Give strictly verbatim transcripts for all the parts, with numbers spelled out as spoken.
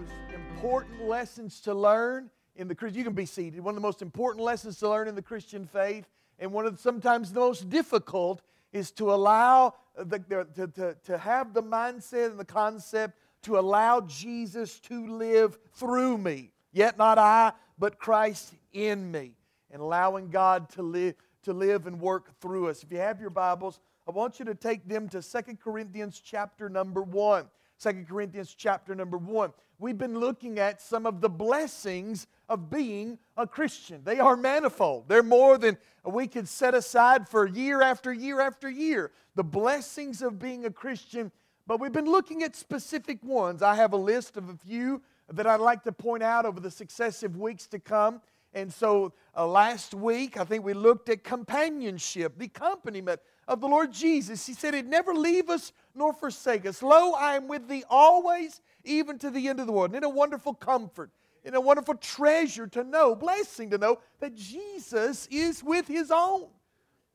most important lessons to learn in the Christian, you can be seated, one of the most important lessons to learn in the Christian faith, and one of the, sometimes the most difficult, is to allow, the, to, to, to have the mindset and the concept to allow Jesus to live through me. Yet not I, but Christ in me. And allowing God to live to live and work through us. If you have your Bibles, I want you to take them to Second Corinthians chapter number one. Second Corinthians chapter number one. We've been looking at some of the blessings of being a Christian. They are manifold. They're more than we could set aside for year after year after year. The blessings of being a Christian. But we've been looking at specific ones. I have a list of a few that I'd like to point out over the successive weeks to come. And so uh, last week, I think we looked at companionship, the accompaniment of the Lord Jesus. He said, He'd never leave us nor forsake us. Lo, I am with thee always, even to the end of the world. And in a wonderful comfort, in a wonderful treasure to know, blessing to know that Jesus is with His own.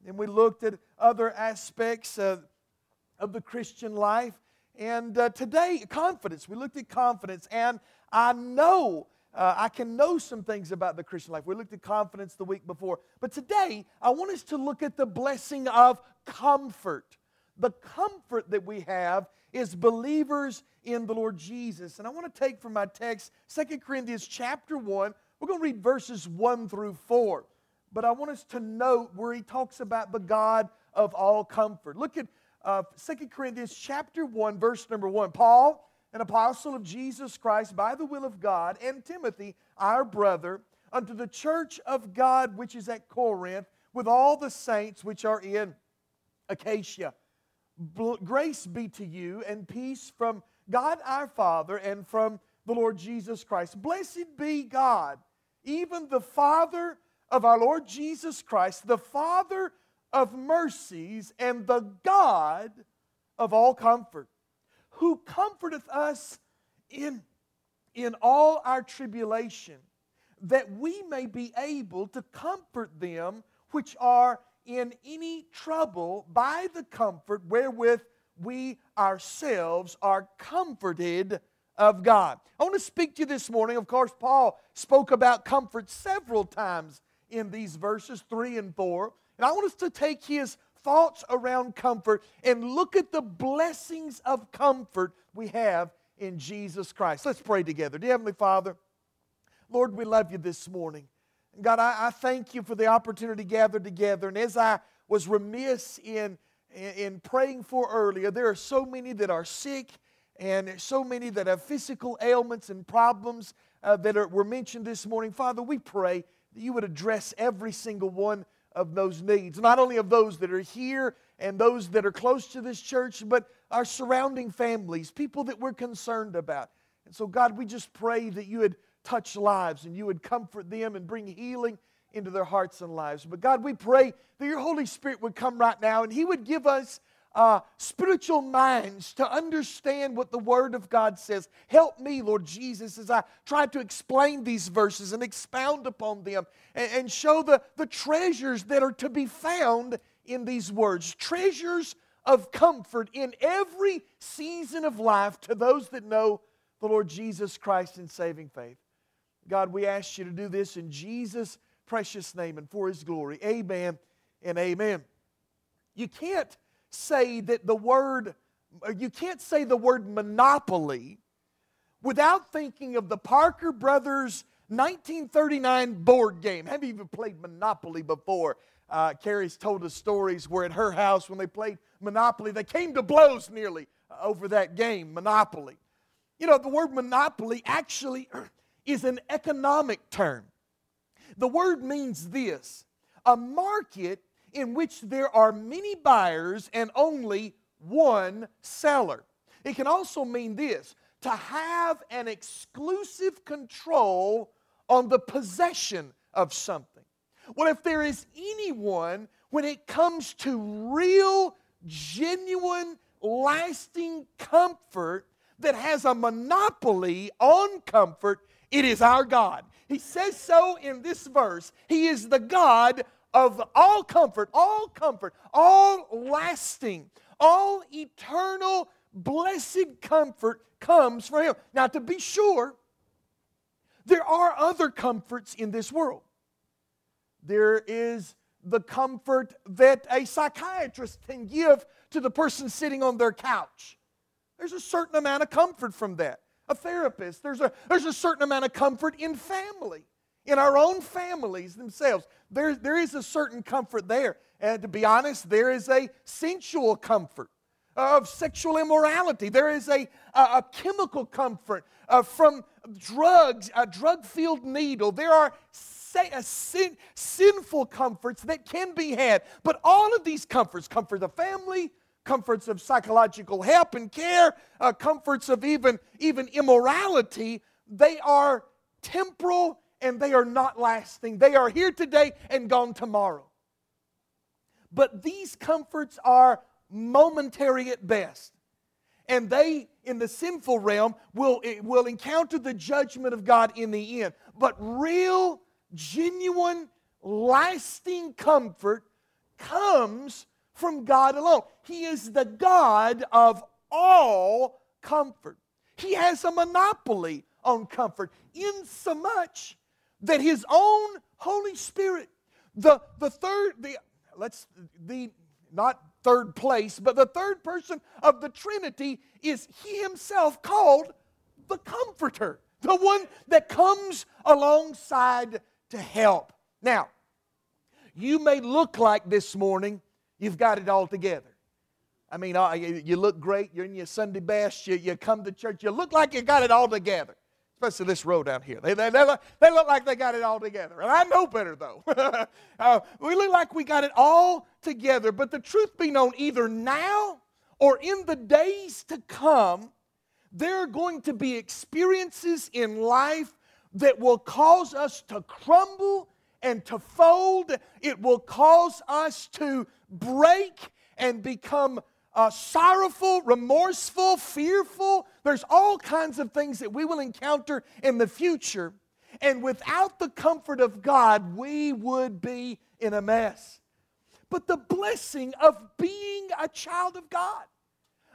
And we looked at other aspects uh, of the Christian life. And uh, today, confidence. We looked at confidence, and I know, uh, I can know some things about the Christian life. We looked at confidence the week before. But today, I want us to look at the blessing of comfort. The comfort that we have is believers in the Lord Jesus. And I want to take from my text, Second Corinthians chapter one. We're going to read verses one through four. But I want us to note where he talks about the God of all comfort. Look at Uh, Second Corinthians chapter one, verse number one. Paul, an apostle of Jesus Christ, by the will of God, and Timothy, our brother, unto the church of God which is at Corinth, with all the saints which are in Achaia. Grace be to you, and peace from God our Father and from the Lord Jesus Christ. Blessed be God, even the Father of our Lord Jesus Christ, the Father of mercies and the God of all comfort, who comforteth us in, in all our tribulation, that we may be able to comfort them which are in any trouble by the comfort wherewith we ourselves are comforted of God. I want to speak to you this morning. Of course, Paul spoke about comfort several times in these verses, three and four. And I want us to take his thoughts around comfort and look at the blessings of comfort we have in Jesus Christ. Let's pray together. Dear Heavenly Father, Lord, we love you this morning. God, I, I thank you for the opportunity to gather together. And as I was remiss in, in, in praying for earlier, there are so many that are sick and so many that have physical ailments and problems uh, that are, were mentioned this morning. Father, we pray that you would address every single one of those needs, not only of those that are here and those that are close to this church, but our surrounding families, people that we're concerned about. And so, God, we just pray that you would touch lives and you would comfort them and bring healing into their hearts and lives. But, God, we pray that your Holy Spirit would come right now and he would give us uh, spiritual minds to understand what the Word of God says. Help me, Lord Jesus, as I try to explain these verses and expound upon them and, and show the, the treasures that are to be found in these words. Treasures of comfort in every season of life to those that know the Lord Jesus Christ in saving faith. God, we ask you to do this in Jesus' precious name and for his glory. Amen and amen. You can't say that the word, you can't say the word monopoly without thinking of the Parker Brothers nineteen thirty-nine board game. Have you even played Monopoly before? Uh, Carrie's told us stories where at her house when they played Monopoly, they came to blows nearly over that game, Monopoly. You know, the word monopoly actually is an economic term. The word means this: a market in which there are many buyers and only one seller. It can also mean this: to have an exclusive control on the possession of something. Well, if there is anyone, when it comes to real, genuine, lasting comfort that has a monopoly on comfort, it is our God. He says so in this verse. He is the God of all comfort, all comfort, all lasting, all eternal, blessed comfort comes from Him. Now, to be sure, there are other comforts in this world. There is the comfort that a psychiatrist can give to the person sitting on their couch. There's a certain amount of comfort from that. A therapist, there's a, there's a certain amount of comfort in family, in our own families themselves. There, there is a certain comfort there. And to be honest, there is a sensual comfort of sexual immorality. There is a, a, a chemical comfort uh, from drugs, a drug-filled needle. There are a sin, sinful comforts that can be had. But all of these comforts, comfort of family, comforts of psychological help and care, uh, comforts of even, even immorality, they are temporal and they are not lasting. They are here today and gone tomorrow. But these comforts are momentary at best. And they, in the sinful realm, will, will encounter the judgment of God in the end. But real, genuine, lasting comfort comes from God alone. He is the God of all comfort. He has a monopoly on comfort, insomuch that His own Holy Spirit, the, the third, the let's the not third place, but the third person of the Trinity is He Himself called the Comforter, the one that comes alongside to help. Now, you may look like this morning you've got it all together. I mean, you look great. You're in your Sunday best. You, you come to church. You look like you got it all together. Especially this row down here. They, they, they, look, they look like they got it all together. And I know better, though. uh, we look like we got it all together. But the truth be known, either now or in the days to come, there are going to be experiences in life that will cause us to crumble and to fold. It will cause us to break and become uh, sorrowful, remorseful, fearful. There's all kinds of things that we will encounter in the future. And without the comfort of God, we would be in a mess. But the blessing of being a child of God,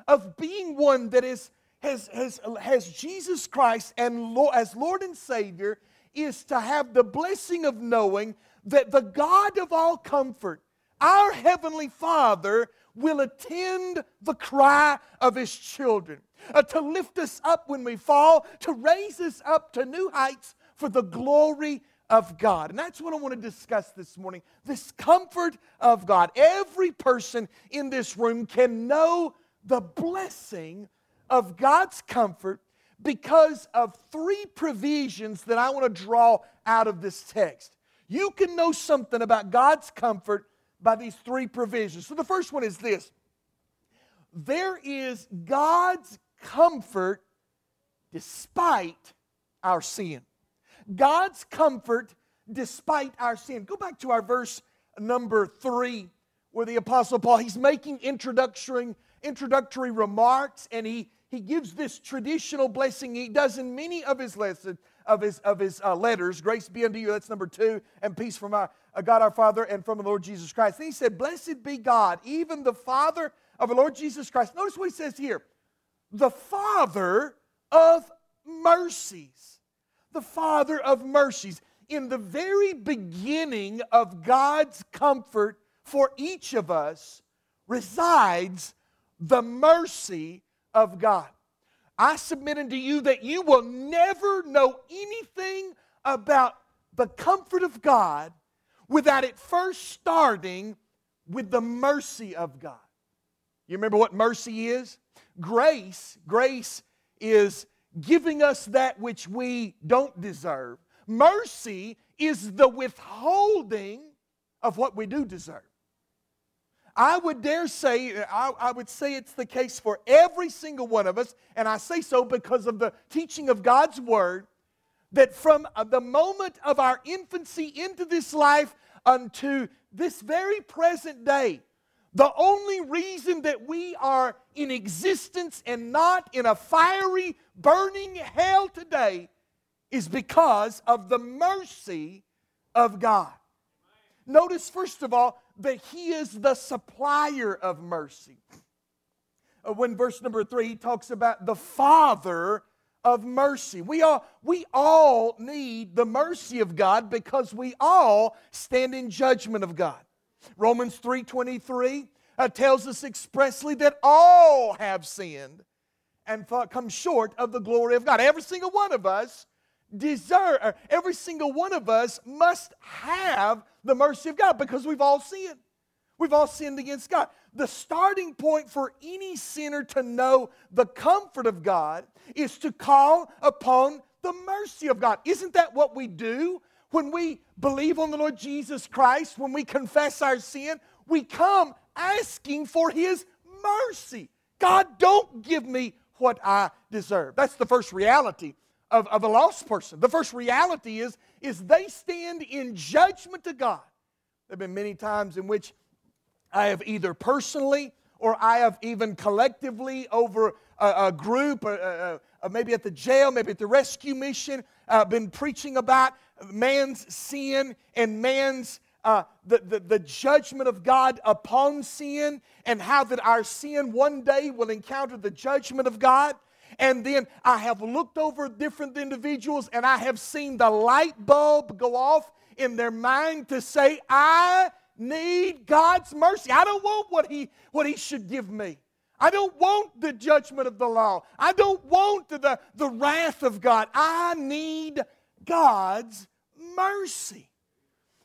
of being one that is has, has, has Jesus Christ and Lord, as Lord and Savior, is to have the blessing of knowing that the God of all comfort, our Heavenly Father, will attend the cry of His children, uh, to lift us up when we fall, to raise us up to new heights for the glory of God. And that's what I want to discuss this morning, this comfort of God. Every person in this room can know the blessing of God's comfort because of three provisions that I want to draw out of this text. You can know something about God's comfort by these three provisions. So the first one is this. There is God's comfort despite our sin. God's comfort despite our sin. Go back to our verse number three where the Apostle Paul, he's making introductory, introductory remarks and he, he gives this traditional blessing he does in many of his lessons. Of his of his uh, letters, grace be unto you, that's number two, and peace from our uh, God our Father and from the Lord Jesus Christ. And he said, blessed be God, even the Father of the Lord Jesus Christ. Notice what he says here, the Father of mercies, the Father of mercies. In the very beginning of God's comfort for each of us resides the mercy of God. I submit unto you that you will never know anything about the comfort of God without it first starting with the mercy of God. You remember what mercy is? Grace, grace is giving us that which we don't deserve. Mercy is the withholding of what we do deserve. I would dare say, I, I would say it's the case for every single one of us, and I say so because of the teaching of God's Word, that from the moment of our infancy into this life unto this very present day, the only reason that we are in existence and not in a fiery, burning hell today is because of the mercy of God. Notice, first of all, that He is the supplier of mercy. when verse number three talks about the Father of mercy. We all, we all need the mercy of God because we all stand in judgment of God. Romans three twenty-three uh, tells us expressly that all have sinned and come short of the glory of God. Every single one of us deserve, or every single one of us must have the mercy of God because we've all sinned. We've all sinned against God. The starting point for any sinner to know the comfort of God is to call upon the mercy of God. Isn't that what we do when we believe on the Lord Jesus Christ, when we confess our sin? We come asking for His mercy. God, don't give me what I deserve. That's the first reality of, of a lost person. The first reality is, is they stand in judgment to God. There have been many times in which I have either personally or I have even collectively over a, a group, or, uh, uh, maybe at the jail, maybe at the rescue mission, uh, been preaching about man's sin and man's uh, the, the, the judgment of God upon sin, and how that our sin one day will encounter the judgment of God. And then I have looked over different individuals and I have seen the light bulb go off in their mind to say, I need God's mercy. I don't want what he what he should give me. I don't want the judgment of the law. I don't want the, the wrath of God. I need God's mercy.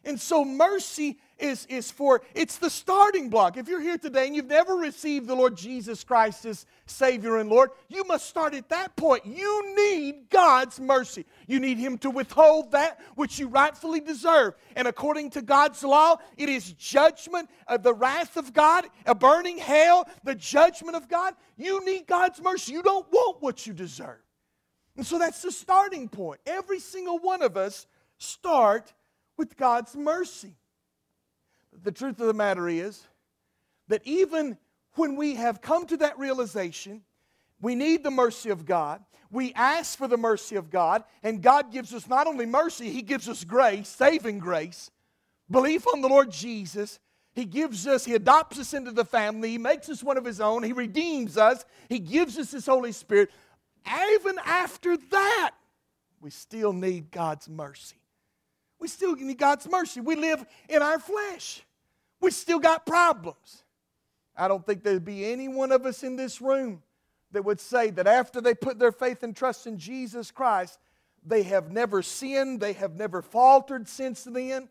And so mercy is, is for, it's the starting block. If you're here today and you've never received the Lord Jesus Christ as Savior and Lord, you must start at that point. You need God's mercy. You need Him to withhold that which you rightfully deserve. And according to God's law, it is judgment, uh, the wrath of God, a burning hell, the judgment of God. You need God's mercy. You don't want what you deserve. And so that's the starting point. Every single one of us start with God's mercy. The truth of the matter is that even when we have come to that realization, we need the mercy of God, we ask for the mercy of God, and God gives us not only mercy, He gives us grace, saving grace, belief on the Lord Jesus. He gives us, He adopts us into the family, He makes us one of His own, He redeems us, He gives us His Holy Spirit. Even after that, we still need God's mercy. We still need God's mercy. We live in our flesh. We still got problems. I don't think there'd be any one of us in this room that would say that after they put their faith and trust in Jesus Christ, they have never sinned, they have never faltered since then.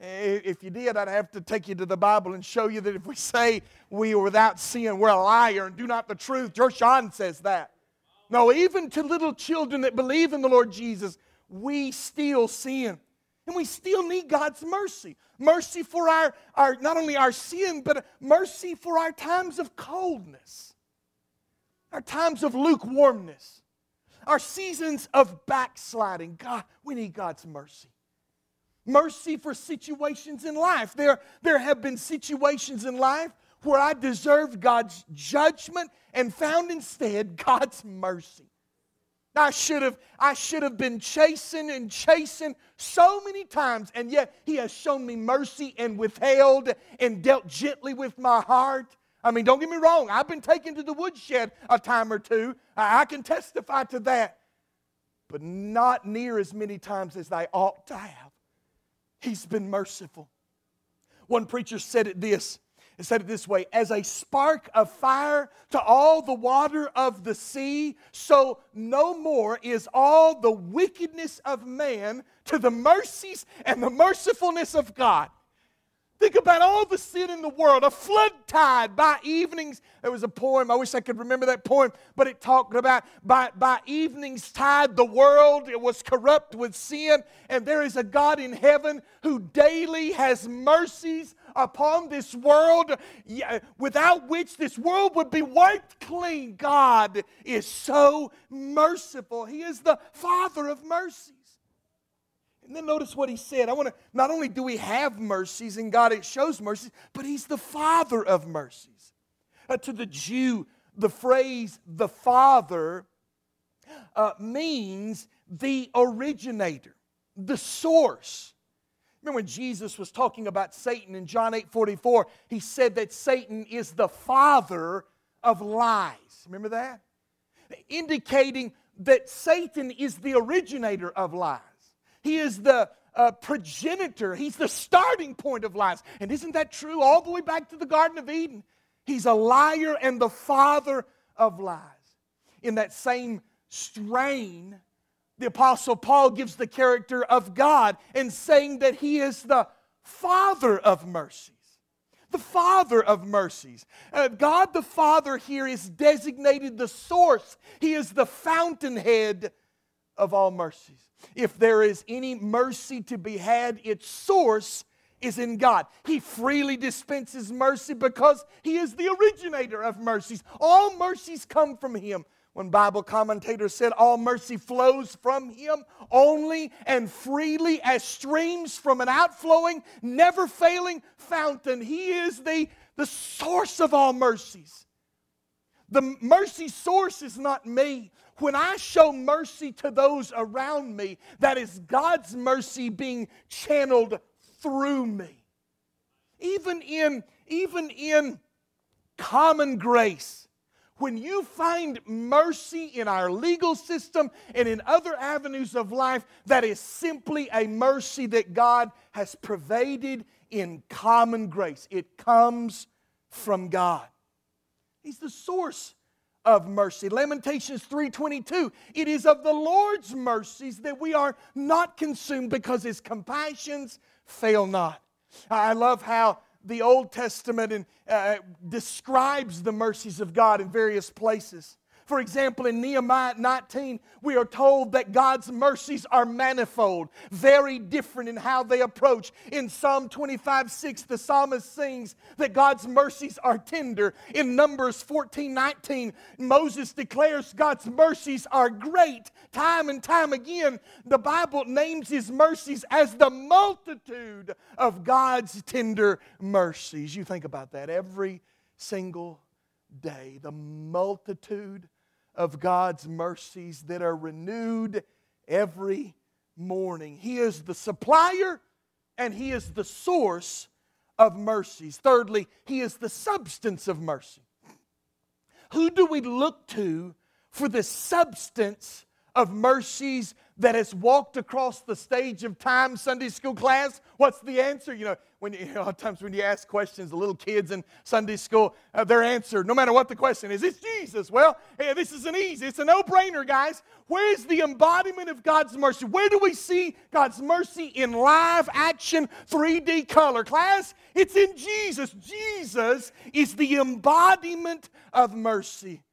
If you did, I'd have to take you to the Bible and show you that if we say we are without sin, we're a liar and do not the truth. John says that. No, even to little children that believe in the Lord Jesus, we still sin. And we still need God's mercy. Mercy for our, our not only our sin, but mercy for our times of coldness, our times of lukewarmness, our seasons of backsliding. God, we need God's mercy. Mercy for situations in life. There, there have been situations in life where I deserved God's judgment and found instead God's mercy. I should have, I should have been chasing and chasing so many times, and yet He has shown me mercy and withheld and dealt gently with my heart. I mean, don't get me wrong. I've been taken to the woodshed a time or two. I can testify to that. But not near as many times as I ought to have. He's been merciful. One preacher said it this. It said it this way, as a spark of fire to all the water of the sea, so no more is all the wickedness of man to the mercies and the mercifulness of God. Think about all the sin in the world, a flood tide by evenings. There was a poem, I wish I could remember that poem, but it talked about by, by evening's tide, the world it was corrupt with sin, and there is a God in heaven who daily has mercies upon this world, without which this world would be wiped clean. God is so merciful. He is the Father of mercies. And then notice what he said. I want to. Not only do we have mercies, and God it shows mercies, but He's the Father of mercies. Uh, to the Jew, the phrase "the Father" uh, means the originator, the source. Remember when Jesus was talking about Satan in John eight forty-four, He said that Satan is the father of lies. Remember that? Indicating that Satan is the originator of lies. He is the uh, progenitor. He's the starting point of lies. And isn't that true all the way back to the Garden of Eden? He's a liar and the father of lies. In that same strain, the Apostle Paul gives the character of God and saying that He is the Father of mercies. The Father of mercies. Uh, God the Father here is designated the source. He is the fountainhead of all mercies. If there is any mercy to be had, its source is in God. He freely dispenses mercy because He is the originator of mercies. All mercies come from Him. One Bible commentator said, all mercy flows from Him only and freely as streams from an outflowing, never-failing fountain. He is the, the source of all mercies. The mercy source is not me. When I show mercy to those around me, that is God's mercy being channeled through me. Even in, even in common grace, when you find mercy in our legal system and in other avenues of life, that is simply a mercy that God has provided in common grace. It comes from God. He's the source of mercy. Lamentations three twenty-two, it is of the Lord's mercies that we are not consumed because His compassions fail not. I love how the Old Testament and, uh, describes the mercies of God in various places. For example, in Nehemiah nineteen, we are told that God's mercies are manifold, very different in how they approach. In Psalm twenty-five six, the psalmist sings that God's mercies are tender. In Numbers fourteen nineteen, Moses declares God's mercies are great. Time and time again, the Bible names His mercies as the multitude of God's tender mercies. You think about that every single day. The multitude of God's mercies that are renewed every morning. He is the supplier and He is the source of mercies. Thirdly, He is the substance of mercy. Who do we look to for the substance of mercies that has walked across the stage of time, Sunday school class? What's the answer? You know, when you, you know, a lot of times when you ask questions, the little kids in Sunday school, uh, their answer, no matter what the question is, it's Jesus. Well, hey, this is an easy, it's a no-brainer, guys. Where is the embodiment of God's mercy? Where do we see God's mercy in live action, three D color? Class, it's in Jesus. Jesus is the embodiment of mercy.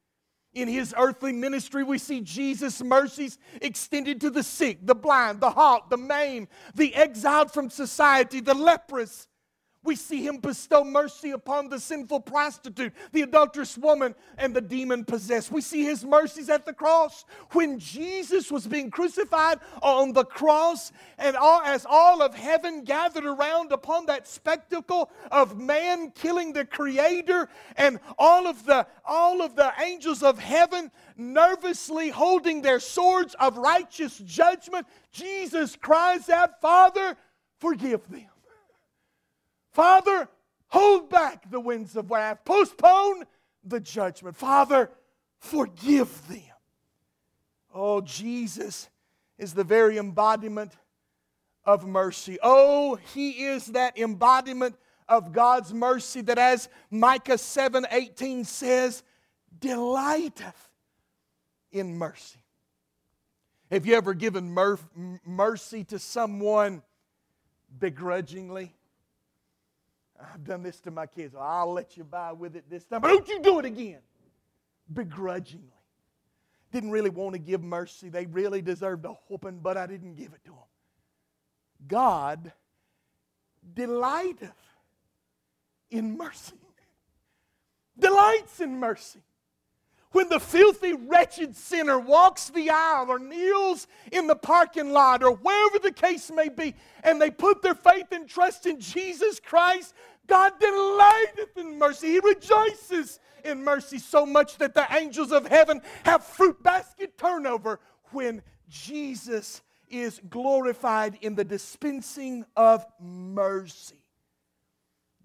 In His earthly ministry, we see Jesus' mercies extended to the sick, the blind, the halt, the maimed, the exiled from society, the leprous. We see Him bestow mercy upon the sinful prostitute, the adulterous woman, and the demon-possessed. We see His mercies at the cross. When Jesus was being crucified on the cross, and all, as all of heaven gathered around upon that spectacle of man killing the Creator, and all of the, all of the angels of heaven nervously holding their swords of righteous judgment, Jesus cries out, Father, forgive them. Father, hold back the winds of wrath. Postpone the judgment. Father, forgive them. Oh, Jesus is the very embodiment of mercy. Oh, He is that embodiment of God's mercy that, as Micah seven eighteen says, delighteth in mercy. Have you ever given mer- mercy to someone begrudgingly? I've done this to my kids. Well, I'll let you by with it this time, but don't you do it again. Begrudgingly. Didn't really want to give mercy. They really deserved a whooping, but I didn't give it to them. God delighteth in mercy. Delights in mercy. When the filthy, wretched sinner walks the aisle or kneels in the parking lot or wherever the case may be, and they put their faith and trust in Jesus Christ, God delighteth in mercy. He rejoices in mercy so much that the angels of heaven have fruit basket turnover when Jesus is glorified in the dispensing of mercy.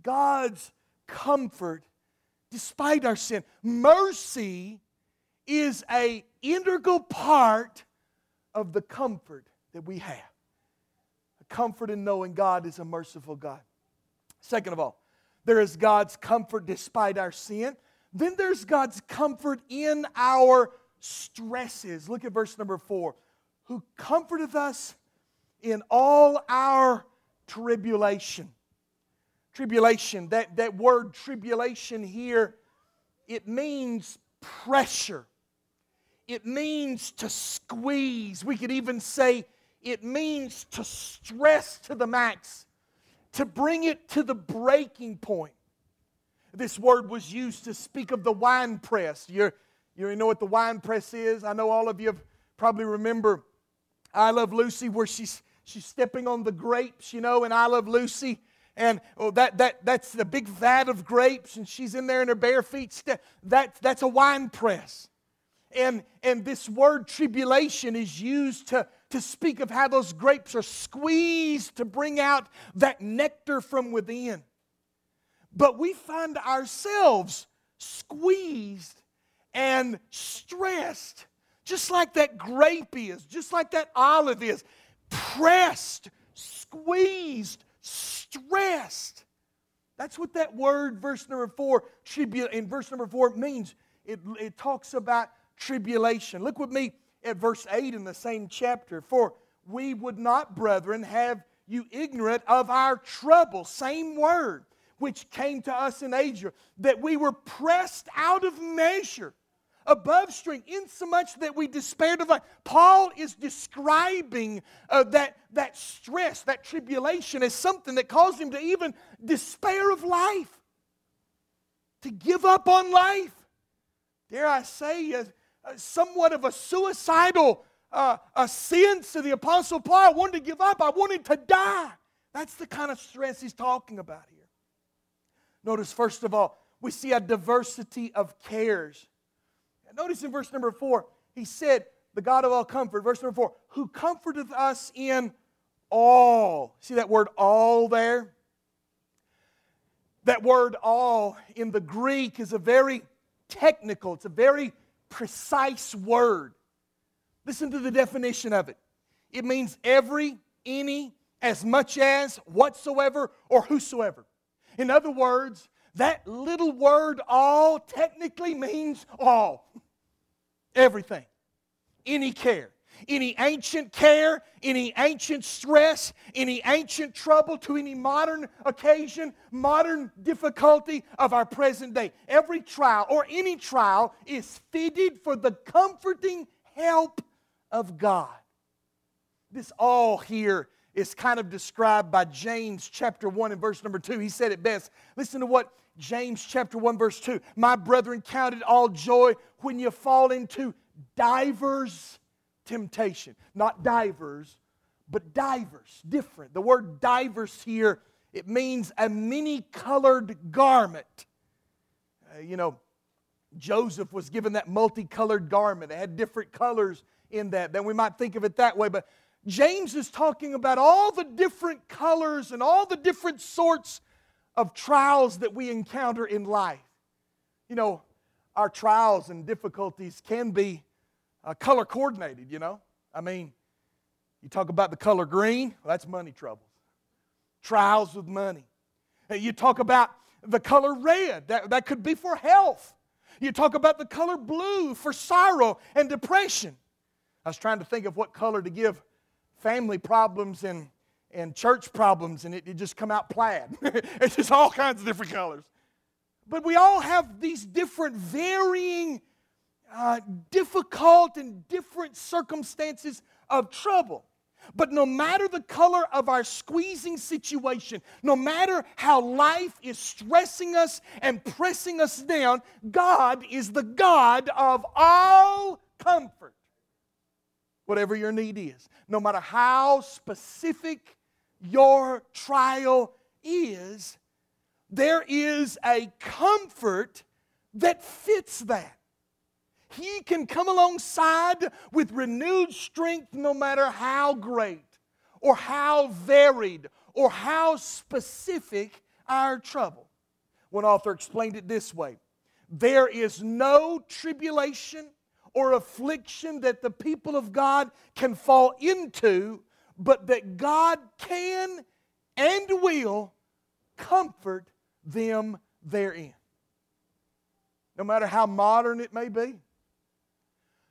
God's comfort despite our sin. Mercy is an integral part of the comfort that we have. A comfort in knowing God is a merciful God. Second of all, there is God's comfort despite our sin. Then there's God's comfort in our stresses. Look at verse number four. Who comforteth us in all our tribulation. Tribulation, that, that word tribulation here, it means pressure. It means to squeeze. We could even say it means to stress to the max, to bring it to the breaking point. This word was used to speak of the wine press. You're, you know what the wine press is? I know all of you have probably remember I Love Lucy, where she's she's stepping on the grapes, you know, in I Love Lucy. And oh, that that that's the big vat of grapes, and she's in there in her bare feet. Ste- that, that's a wine press. And, and this word tribulation is used to, to speak of how those grapes are squeezed to bring out that nectar from within. But we find ourselves squeezed and stressed, just like that grape is, just like that olive is, pressed, squeezed, stressed. That's what that word, verse number four, tribu- in verse number four means. It, it talks about tribulation. Look with me at verse eight in the same chapter. For we would not, brethren, have you ignorant of our trouble. Same word, which came to us in Asia, that we were pressed out of measure, above strength, insomuch that we despaired of life. Paul is describing uh, that, that stress, that tribulation, as something that caused him to even despair of life, to give up on life. Dare I say, uh, uh, somewhat of a suicidal uh, a sense of the Apostle Paul. I wanted to give up. I wanted to die. That's the kind of stress he's talking about here. Notice, first of all, we see a diversity of cares. Notice in verse number four, he said, the God of all comfort, verse number four, who comforteth us in all. See that word all there? That word all in the Greek is a very technical, it's a very precise word. Listen to the definition of it. It means every, any, as much as, whatsoever, or whosoever. In other words, that little word all technically means all. Everything. Any care. Any ancient care, any ancient stress, any ancient trouble to any modern occasion, modern difficulty of our present day. Every trial or any trial is fitted for the comforting help of God. This all here is kind of described by James chapter one and verse number two. He said it best. Listen to what James chapter one verse two. My brethren, count it all joy when you fall into divers temptation. Not divers, but divers. Different. The word divers here, it means a many-colored garment. Uh, you know, Joseph was given that multicolored garment. It had different colors in that. Then we might think of it that way, but James is talking about all the different colors and all the different sorts of trials that we encounter in life. You know, our trials and difficulties can be uh, color coordinated, you know. I mean, you talk about the color green, well, that's money troubles. Trials with money. You talk about the color red, that, that could be for health. You talk about the color blue for sorrow and depression. I was trying to think of what color to give family problems and, and church problems, and it, it just come out plaid. It's just all kinds of different colors. But we all have these different varying, uh, difficult and different circumstances of trouble. But no matter the color of our squeezing situation, no matter how life is stressing us and pressing us down, God is the God of all comfort. Whatever your need is, no matter how specific your trial is, there is a comfort that fits that. He can come alongside with renewed strength no matter how great or how varied or how specific our trouble. One author explained it this way. there is no tribulation or affliction that the people of God can fall into, but that God can and will comfort them therein. No matter how modern it may be,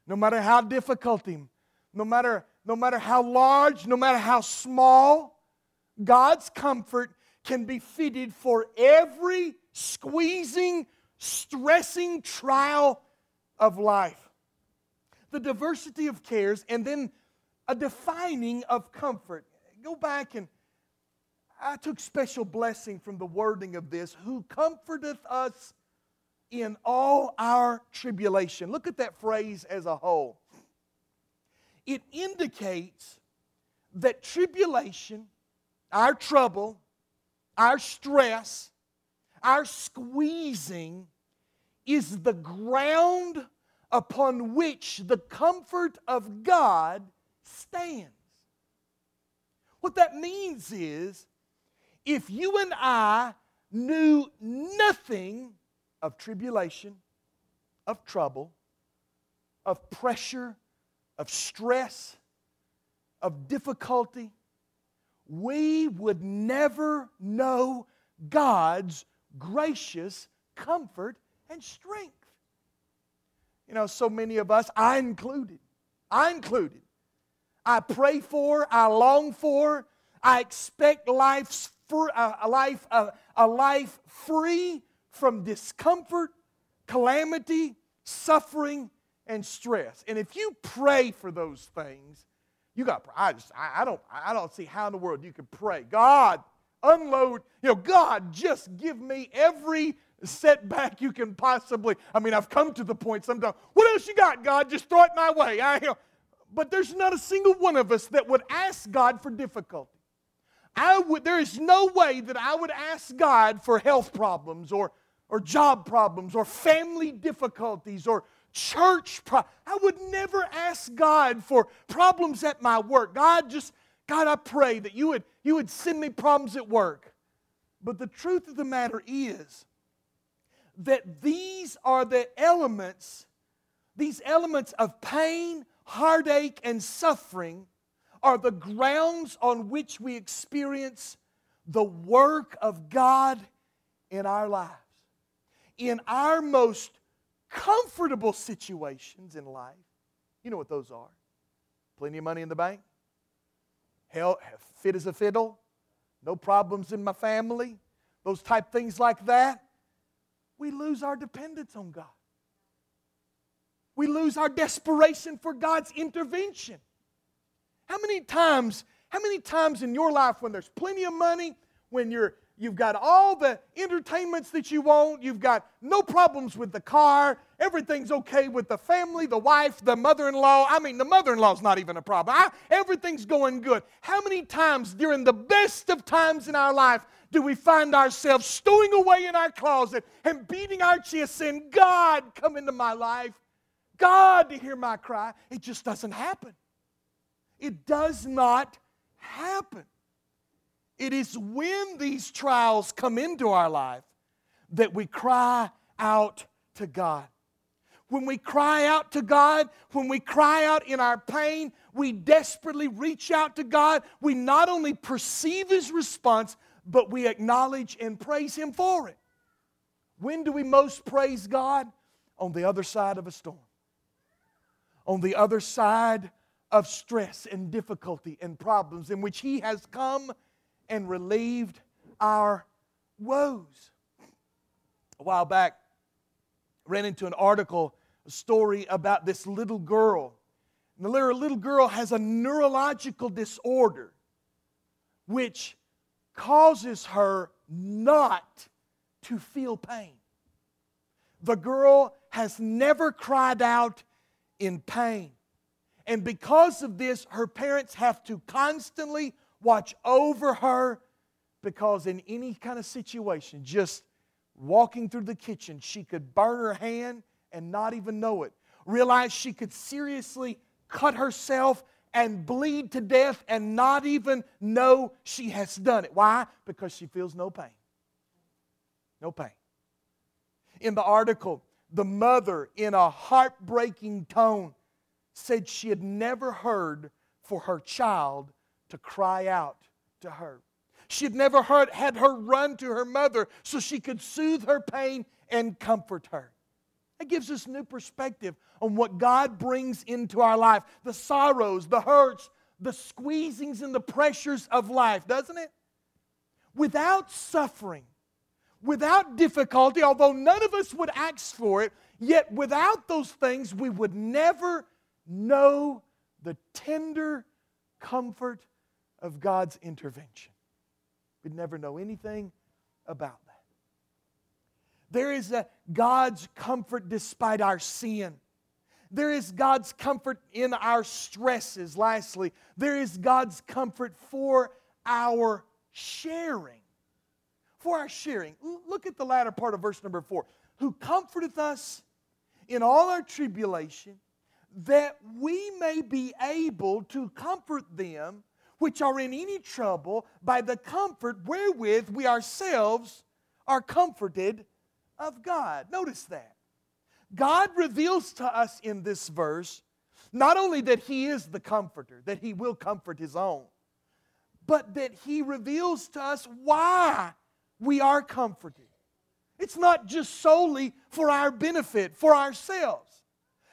no matter how difficult, no matter, no matter how large, no matter how small, God's comfort can be fitted for every squeezing, stressing trial of life. The diversity of cares, and then a defining of comfort. Go back, and I took special blessing from the wording of this, who comforteth us in all our tribulation. Look at that phrase as a whole. It indicates that tribulation, our trouble, our stress, our squeezing is the ground upon which the comfort of God stands. What that means is, if you and I knew nothing of tribulation, of trouble, of pressure, of stress, of difficulty, we would never know God's gracious comfort and strength. You know, so many of us, I included, I included, I pray for, I long for, I expect life's for, a life a, a life free from discomfort, calamity, suffering, and stress. And if you pray for those things, you got. I just, I don't, I don't see how in the world you can pray. God, unload. You know, God, just give me every setback you can possibly. I mean, I've come to the point sometimes. What else you got, God? Just throw it my way. I, you know, but there's not a single one of us that would ask God for difficulty. I would. There is no way that I would ask God for health problems or or job problems or family difficulties or church problems. I would never ask God for problems at my work. God, just God, I pray that you would you would send me problems at work. But the truth of the matter is that these are the elements, these elements of pain, heartache, and suffering are the grounds on which we experience the work of God in our lives. In our most comfortable situations in life, you know what those are. Plenty of money in the bank, hell, fit as a fiddle, no problems in my family, those type things like that. We lose our dependence on God. We lose our desperation for God's intervention. How many times, how many times in your life when there's plenty of money, when you're, you've got all the entertainments that you want, you've got no problems with the car, everything's okay with the family, the wife, the mother-in-law. I mean, the mother-in-law's not even a problem. I, everything's going good. How many times during the best of times in our life do we find ourselves stowing away in our closet and beating our chest saying, God, come into my life. God, to hear my cry. It just doesn't happen. It does not happen. It is when these trials come into our life that we cry out to God. When we cry out to God, when we cry out in our pain, we desperately reach out to God. We not only perceive His response, but we acknowledge and praise Him for it. When do we most praise God? On the other side of a storm. On the other side of stress and difficulty and problems in which He has come and relieved our woes. A while back, I ran into an article, a story about this little girl. And the little girl has a neurological disorder which causes her not to feel pain. The girl has never cried out in pain. And because of this, her parents have to constantly watch over her, because in any kind of situation, just walking through the kitchen, she could burn her hand and not even know it. Realize she could seriously cut herself and bleed to death and not even know she has done it. Why? Because she feels no pain. No pain. In the article, the mother, in a heartbreaking tone, said she had never heard for her child to cry out to her. She had never heard, had her run to her mother so she could soothe her pain and comfort her. That gives us new perspective on what God brings into our life. The sorrows, the hurts, the squeezings and the pressures of life, doesn't it? Without suffering, without difficulty, although none of us would ask for it, yet without those things we would never know the tender comfort of God's intervention. We'd never know anything about that. There is a God's comfort despite our sin. There is God's comfort in our stresses. Lastly, there is God's comfort for our sharing. For our sharing. Look at the latter part of verse number four. Who comforteth us in all our tribulation, that we may be able to comfort them which are in any trouble by the comfort wherewith we ourselves are comforted of God. Notice that. God reveals to us in this verse not only that He is the comforter, that He will comfort His own, but that He reveals to us why we are comforted. It's not just solely for our benefit, for ourselves.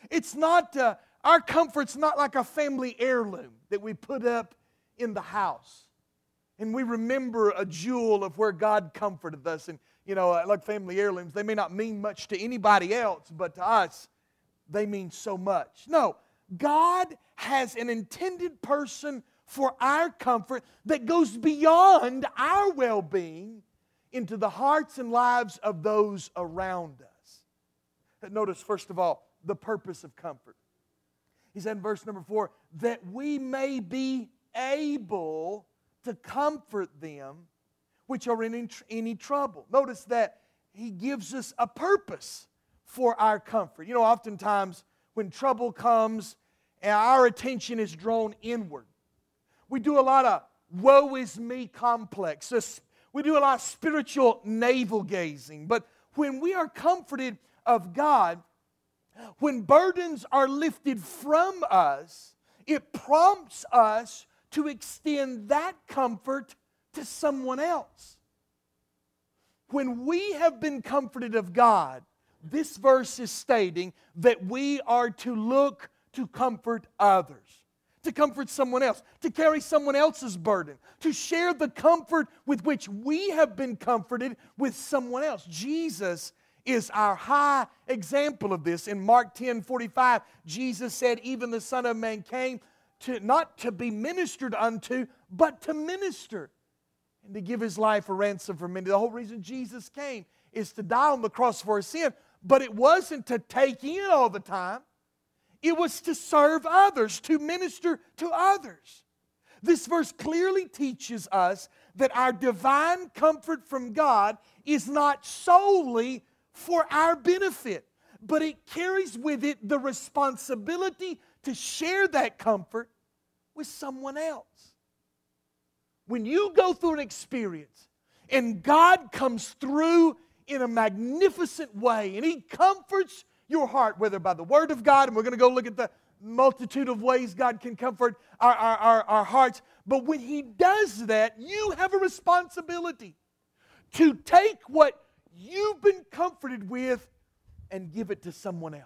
It's not, uh, our comfort's not like a family heirloom that we put up in the house. And we remember a jewel of where God comforted us. And you know, like family heirlooms, they may not mean much to anybody else, but to us, they mean so much. No, God has an intended person for our comfort that goes beyond our well-being into the hearts and lives of those around us. Notice, first of all, the purpose of comfort. He said in verse number four, that we may be able to comfort them which are in any trouble. Notice that He gives us a purpose for our comfort. You know, oftentimes when trouble comes, our attention is drawn inward. We do a lot of woe is me complex. We do a lot of spiritual navel gazing. But when we are comforted of God, when burdens are lifted from us, it prompts us to extend that comfort to someone else. When we have been comforted of God, this verse is stating that we are to look to comfort others, to comfort someone else, to carry someone else's burden, to share the comfort with which we have been comforted with someone else. Jesus is our high example of this. In Mark ten forty-five, Jesus said, even the Son of Man came to not to be ministered unto, but to minister, and to give His life a ransom for many. The whole reason Jesus came is to die on the cross for our sin. But it wasn't to take in all the time. It was to serve others, to minister to others. This verse clearly teaches us that our divine comfort from God is not solely for our benefit, but it carries with it the responsibility to share that comfort with someone else. When you go through an experience and God comes through in a magnificent way and He comforts your heart, whether by the Word of God, and we're going to go look at the multitude of ways God can comfort our, our, our, our hearts, but when He does that, you have a responsibility to take what you've been comforted with and give it to someone else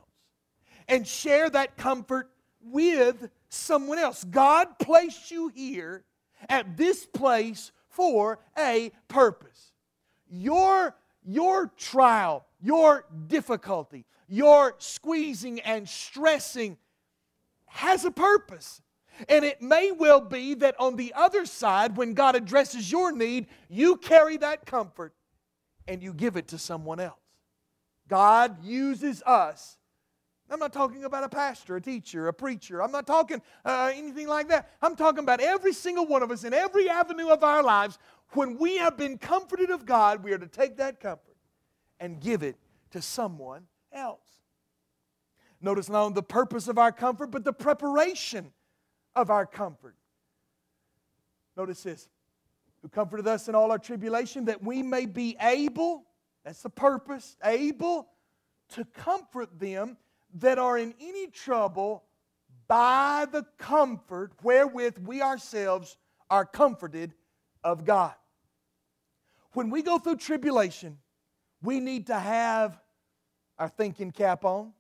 and share that comfort with someone else. God placed you here at this place for a purpose. Your, your trial, your difficulty, your squeezing and stressing has a purpose. And it may well be that on the other side, when God addresses your need, you carry that comfort and you give it to someone else. God uses us. I'm not talking about a pastor, a teacher, a preacher. I'm not talking uh, anything like that. I'm talking about every single one of us in every avenue of our lives. When we have been comforted of God, we are to take that comfort and give it to someone else. Notice not only the purpose of our comfort, but the preparation of our comfort. Notice this. Who comforted us in all our tribulation, that we may be able, that's the purpose, able to comfort them that are in any trouble by the comfort wherewith we ourselves are comforted of God. When we go through tribulation, we need to have our thinking cap on,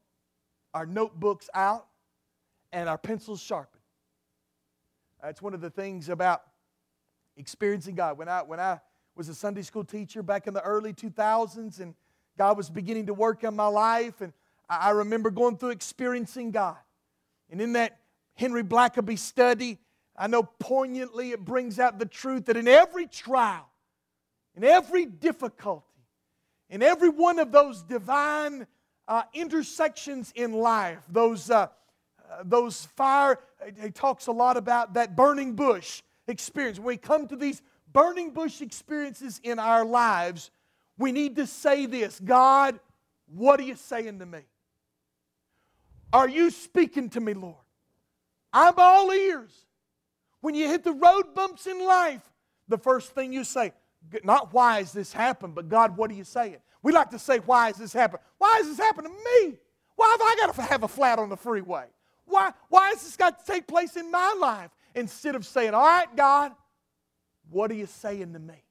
our notebooks out, and our pencils sharpened. That's one of the things about experiencing God. When I, when I was a Sunday school teacher back in the early two thousands, and God was beginning to work in my life, and I remember going through experiencing God. And in that Henry Blackaby study, I know poignantly it brings out the truth that in every trial, in every difficulty, in every one of those divine uh, intersections in life, those uh, uh, those fire, he talks a lot about that burning bush experience. When we come to these burning bush experiences in our lives, we need to say this: God, what are you saying to me? Are you speaking to me, Lord? I'm all ears. When you hit the road bumps in life, the first thing you say, not why has this happened, but God, what are you saying? We like to say, why has this happened? Why has this happened to me? Why have I got to have a flat on the freeway? Why, why has this got to take place in my life? Instead of saying, all right, God, what are you saying to me?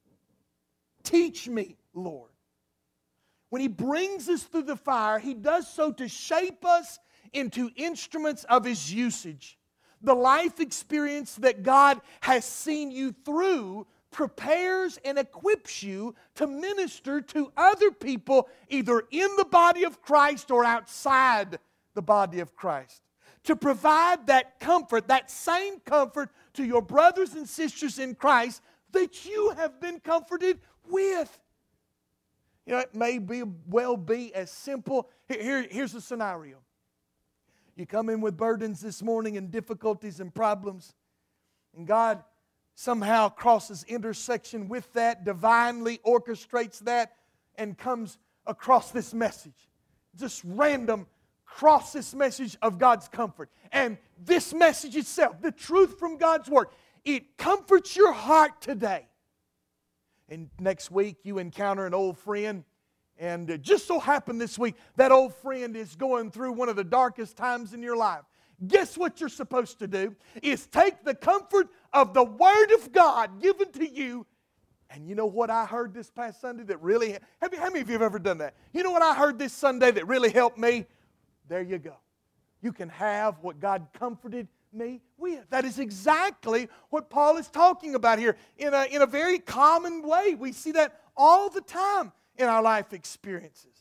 Teach me, Lord. When He brings us through the fire, He does so to shape us into instruments of His usage. The life experience that God has seen you through prepares and equips you to minister to other people either in the body of Christ or outside the body of Christ, to provide that comfort, that same comfort to your brothers and sisters in Christ that you have been comforted with. You know, it may be well be as simple. Here, here, here's a scenario. You come in with burdens this morning and difficulties and problems, and God somehow crosses intersection with that, divinely orchestrates that, and comes across this message. Just random, cross this message of God's comfort. And this message itself, the truth from God's Word, it comforts your heart today. And next week you encounter an old friend, and just so happened this week that old friend is going through one of the darkest times in your life. Guess what you're supposed to do is take the comfort of the Word of God given to you. And you know what I heard this past Sunday that really, have you, how many of you have ever done that? You know what I heard this Sunday that really helped me? There you go. You can have what God comforted me with. That is exactly what Paul is talking about here in a, in a very common way. We see that all the time in our life experiences.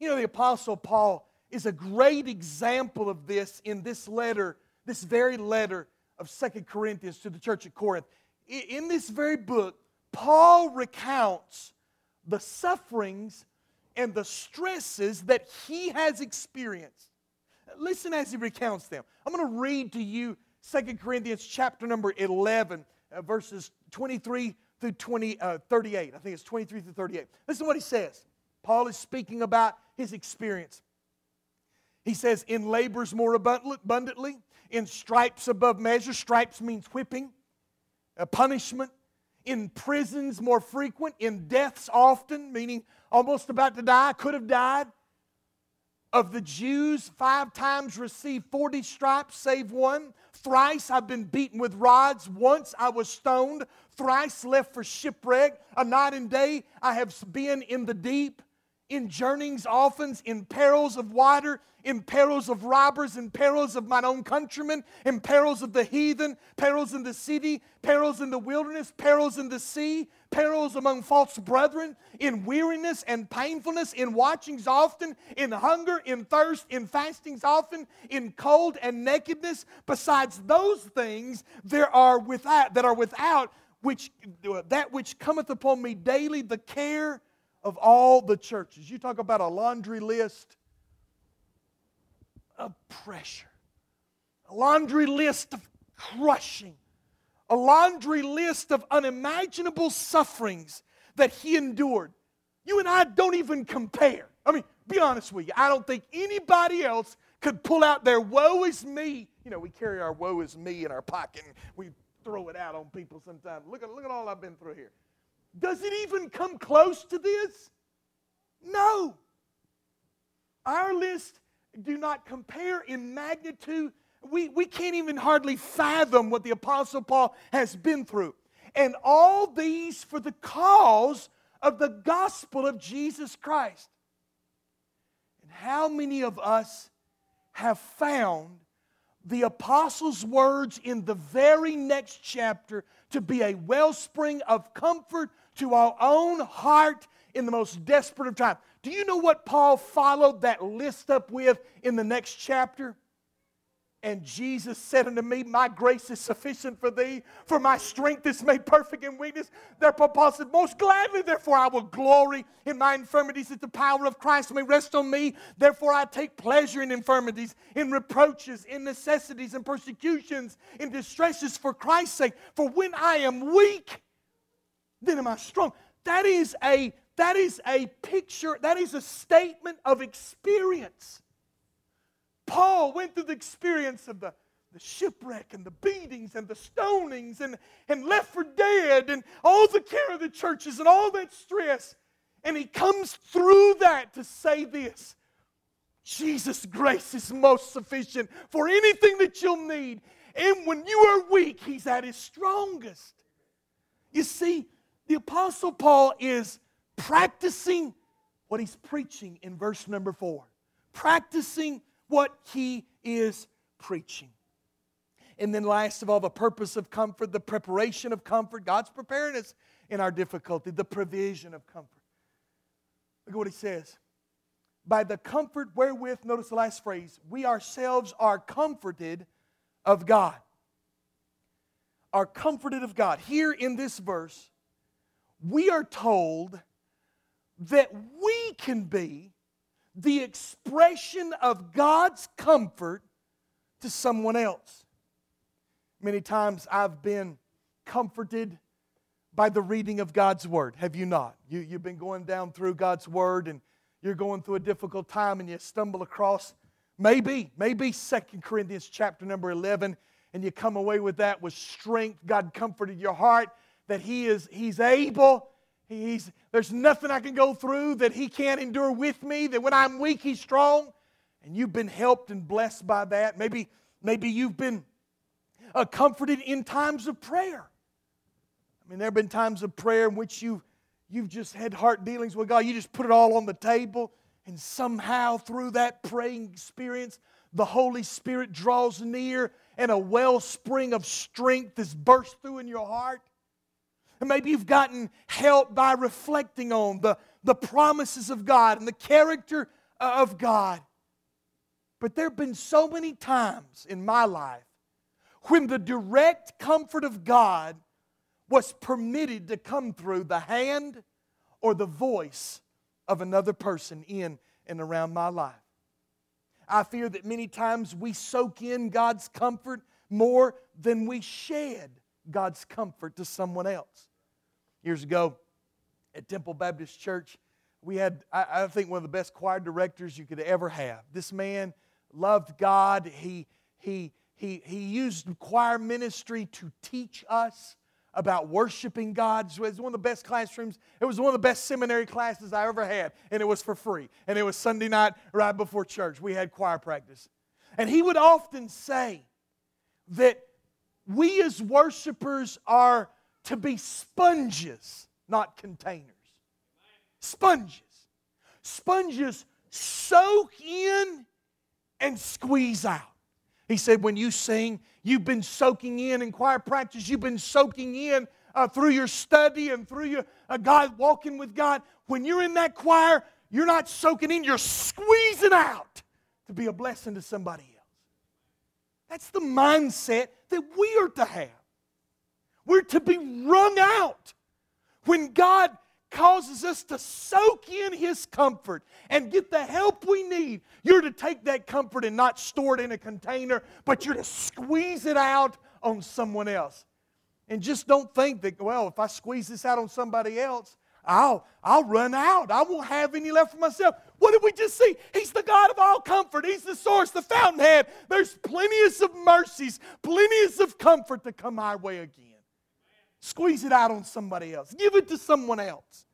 You know, the Apostle Paul is a great example of this in this letter, this very letter of Second Corinthians to the church at Corinth. In this very book, Paul recounts the sufferings and the stresses that he has experienced. Listen as he recounts them. I'm going to read to you Second Corinthians chapter number eleven, uh, verses twenty-three through twenty, uh, thirty-eight. I think it's twenty-three through thirty-eight. Listen to what he says. Paul is speaking about his experience. He says, in labors more abundantly, in stripes above measure. Stripes means whipping, uh, punishment. In prisons more frequent, in deaths often, meaning almost about to die, could have died. Of the Jews, five times received forty stripes, save one. Thrice I've been beaten with rods. Once I was stoned. Thrice left for shipwreck. A night and day I have been in the deep. In journeyings often, in perils of water, in perils of robbers, in perils of mine own countrymen, in perils of the heathen, perils in the city, perils in the wilderness, perils in the sea, perils among false brethren, in weariness and painfulness, in watchings often, in hunger, in thirst, in fastings often, in cold and nakedness. Besides those things there are without, that are without, which that which cometh upon me daily, the care of all the churches. You talk about a laundry list of pressure, a laundry list of crushing, a laundry list of unimaginable sufferings that he endured. You and I don't even compare. I mean, be honest with you, I don't think anybody else could pull out their woe is me. You know, we carry our woe is me in our pocket and we throw it out on people sometimes. Look at, look at all I've been through here. Does it even come close to this? No. Our lists do not compare in magnitude. We, we can't even hardly fathom what the Apostle Paul has been through. And all these for the cause of the gospel of Jesus Christ. And how many of us have found the apostle's words in the very next chapter to be a wellspring of comfort to our own heart in the most desperate of times? Do you know what Paul followed that list up with in the next chapter? And Jesus said unto me, my grace is sufficient for thee, for my strength is made perfect in weakness. Therefore Paul said, most gladly, therefore, I will glory in my infirmities, that the power of Christ may rest on me. Therefore I take pleasure in infirmities, in reproaches, in necessities, in persecutions, in distresses for Christ's sake. For when I am weak, then am I strong. That is a, that is a picture, that is a statement of experience. Paul went through the experience of the, the shipwreck and the beatings and the stonings and, and left for dead and all the care of the churches and all that stress. And he comes through that to say this: Jesus' grace is most sufficient for anything that you'll need. And when you are weak, he's at his strongest. You see, the Apostle Paul is practicing what he's preaching in verse number four. Practicing what he is preaching. And then last of all, the purpose of comfort, the preparation of comfort. God's preparing us in our difficulty, the provision of comfort. Look at what he says. By the comfort wherewith, notice the last phrase, we ourselves are comforted of God. Are comforted of God. Here in this verse, we are told that we can be the expression of God's comfort to someone else. Many times I've been comforted by the reading of God's Word. Have you not? You, you've been going down through God's Word and you're going through a difficult time and you stumble across maybe, maybe Second Corinthians chapter number eleven, and you come away with that with strength. God comforted your heart that He is, He's able. He's, there's nothing I can go through that He can't endure with me, that when I'm weak, He's strong. And you've been helped and blessed by that. Maybe, maybe you've been uh, comforted in times of prayer. I mean, there have been times of prayer in which you, you've just had heart dealings with God. You just put it all on the table, and somehow through that praying experience, the Holy Spirit draws near and a wellspring of strength is burst through in your heart. And maybe you've gotten help by reflecting on the, the promises of God and the character of God. But there have been so many times in my life when the direct comfort of God was permitted to come through the hand or the voice of another person in and around my life. I fear that many times we soak in God's comfort more than we shed God's comfort to someone else. Years ago, at Temple Baptist Church, we had, I, I think, one of the best choir directors you could ever have. This man loved God. He, he, he, he used choir ministry to teach us about worshiping God. It was one of the best classrooms. It was one of the best seminary classes I ever had, and it was for free. And it was Sunday night right before church. We had choir practice. And he would often say that we as worshipers are to be sponges, not containers. Sponges. Sponges soak in and squeeze out. He said when you sing, you've been soaking in in choir practice. You've been soaking in uh, through your study and through your uh, God, walking with God. When you're in that choir, you're not soaking in. You're squeezing out to be a blessing to somebody else. That's the mindset that we are to have. We're to be wrung out when God causes us to soak in His comfort and get the help we need. You're to take that comfort and not store it in a container, but you're to squeeze it out on someone else. And just don't think that, well, if I squeeze this out on somebody else, I'll, I'll run out. I won't have any left for myself. What did we just see? He's the God of all comfort. He's the source, the fountainhead. There's plenteous of mercies, plenteous of comfort to come our way again. Squeeze it out on somebody else. Give it to someone else.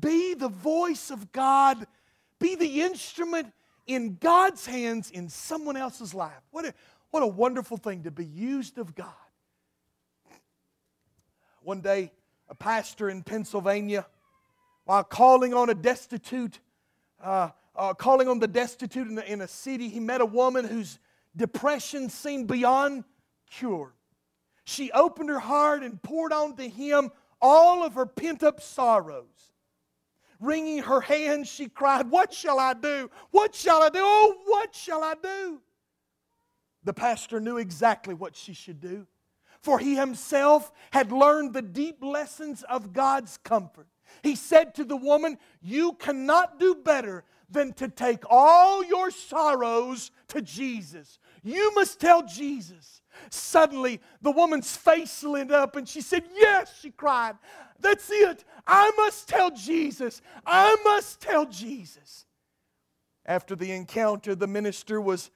Be the voice of God. Be the instrument in God's hands in someone else's life. What a, what a wonderful thing to be used of God. One day, a pastor in Pennsylvania, while calling on a destitute, uh, uh, calling on the destitute in a, in a city, he met a woman whose depression seemed beyond cure. She opened her heart and poured onto him all of her pent-up sorrows. Wringing her hands, she cried, "What shall I do? What shall I do? Oh, what shall I do?" The pastor knew exactly what she should do, for he himself had learned the deep lessons of God's comfort. He said to the woman, "You cannot do better than to take all your sorrows to Jesus. You must tell Jesus." Suddenly, the woman's face lit up and she said, "Yes," she cried. "That's it. I must tell Jesus. I must tell Jesus." After the encounter, the minister was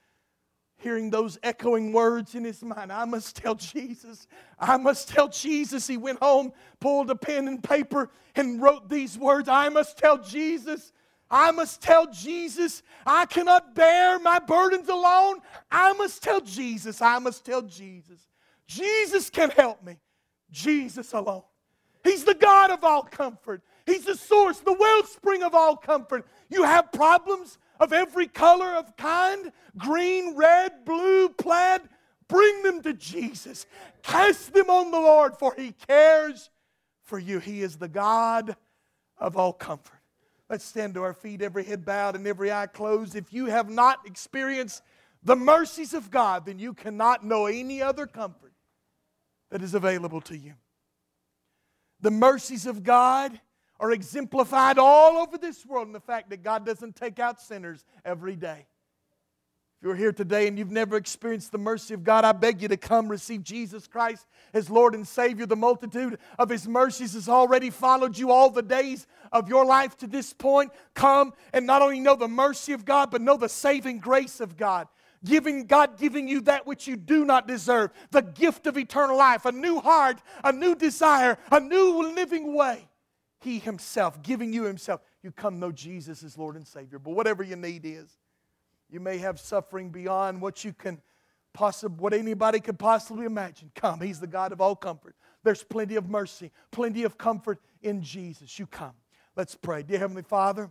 hearing those echoing words in his mind. "I must tell Jesus. I must tell Jesus." He went home, pulled a pen and paper, and wrote these words, "I must tell Jesus. I must tell Jesus, I cannot bear my burdens alone. I must tell Jesus, I must tell Jesus. Jesus can help me. Jesus alone. He's the God of all comfort. He's the source, the wellspring of all comfort. You have problems of every color of kind, green, red, blue, plaid. Bring them to Jesus. Cast them on the Lord, for He cares for you. He is the God of all comfort." Let's stand to our feet, every head bowed and every eye closed. If you have not experienced the mercies of God, then you cannot know any other comfort that is available to you. The mercies of God are exemplified all over this world in the fact that God doesn't take out sinners every day. If you're here today and you've never experienced the mercy of God, I beg you to come receive Jesus Christ as Lord and Savior. The multitude of His mercies has already followed you all the days of your life to this point. Come and not only know the mercy of God, but know the saving grace of God. Giving God giving you that which you do not deserve. The gift of eternal life, a new heart, a new desire, a new living way. He Himself, giving you Himself. You come know Jesus as Lord and Savior. But whatever your need is, you may have suffering beyond what you can possibly, what anybody could possibly imagine. Come, He's the God of all comfort. There's plenty of mercy, plenty of comfort in Jesus. You come. Let's pray. Dear Heavenly Father,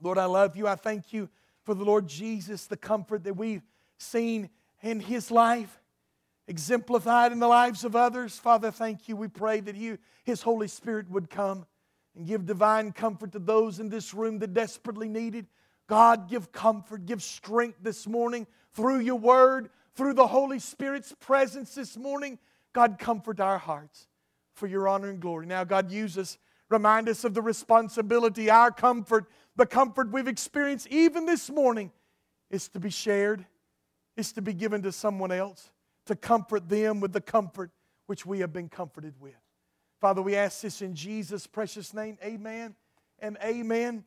Lord, I love You. I thank You for the Lord Jesus, the comfort that we've seen in His life, exemplified in the lives of others. Father, thank You. We pray that You, His Holy Spirit would come and give divine comfort to those in this room that desperately need it. God, give comfort, give strength this morning through Your Word, through the Holy Spirit's presence this morning. God, comfort our hearts for Your honor and glory. Now, God, use us, remind us of the responsibility, our comfort, the comfort we've experienced even this morning is to be shared, is to be given to someone else, to comfort them with the comfort which we have been comforted with. Father, we ask this in Jesus' precious name. Amen and amen.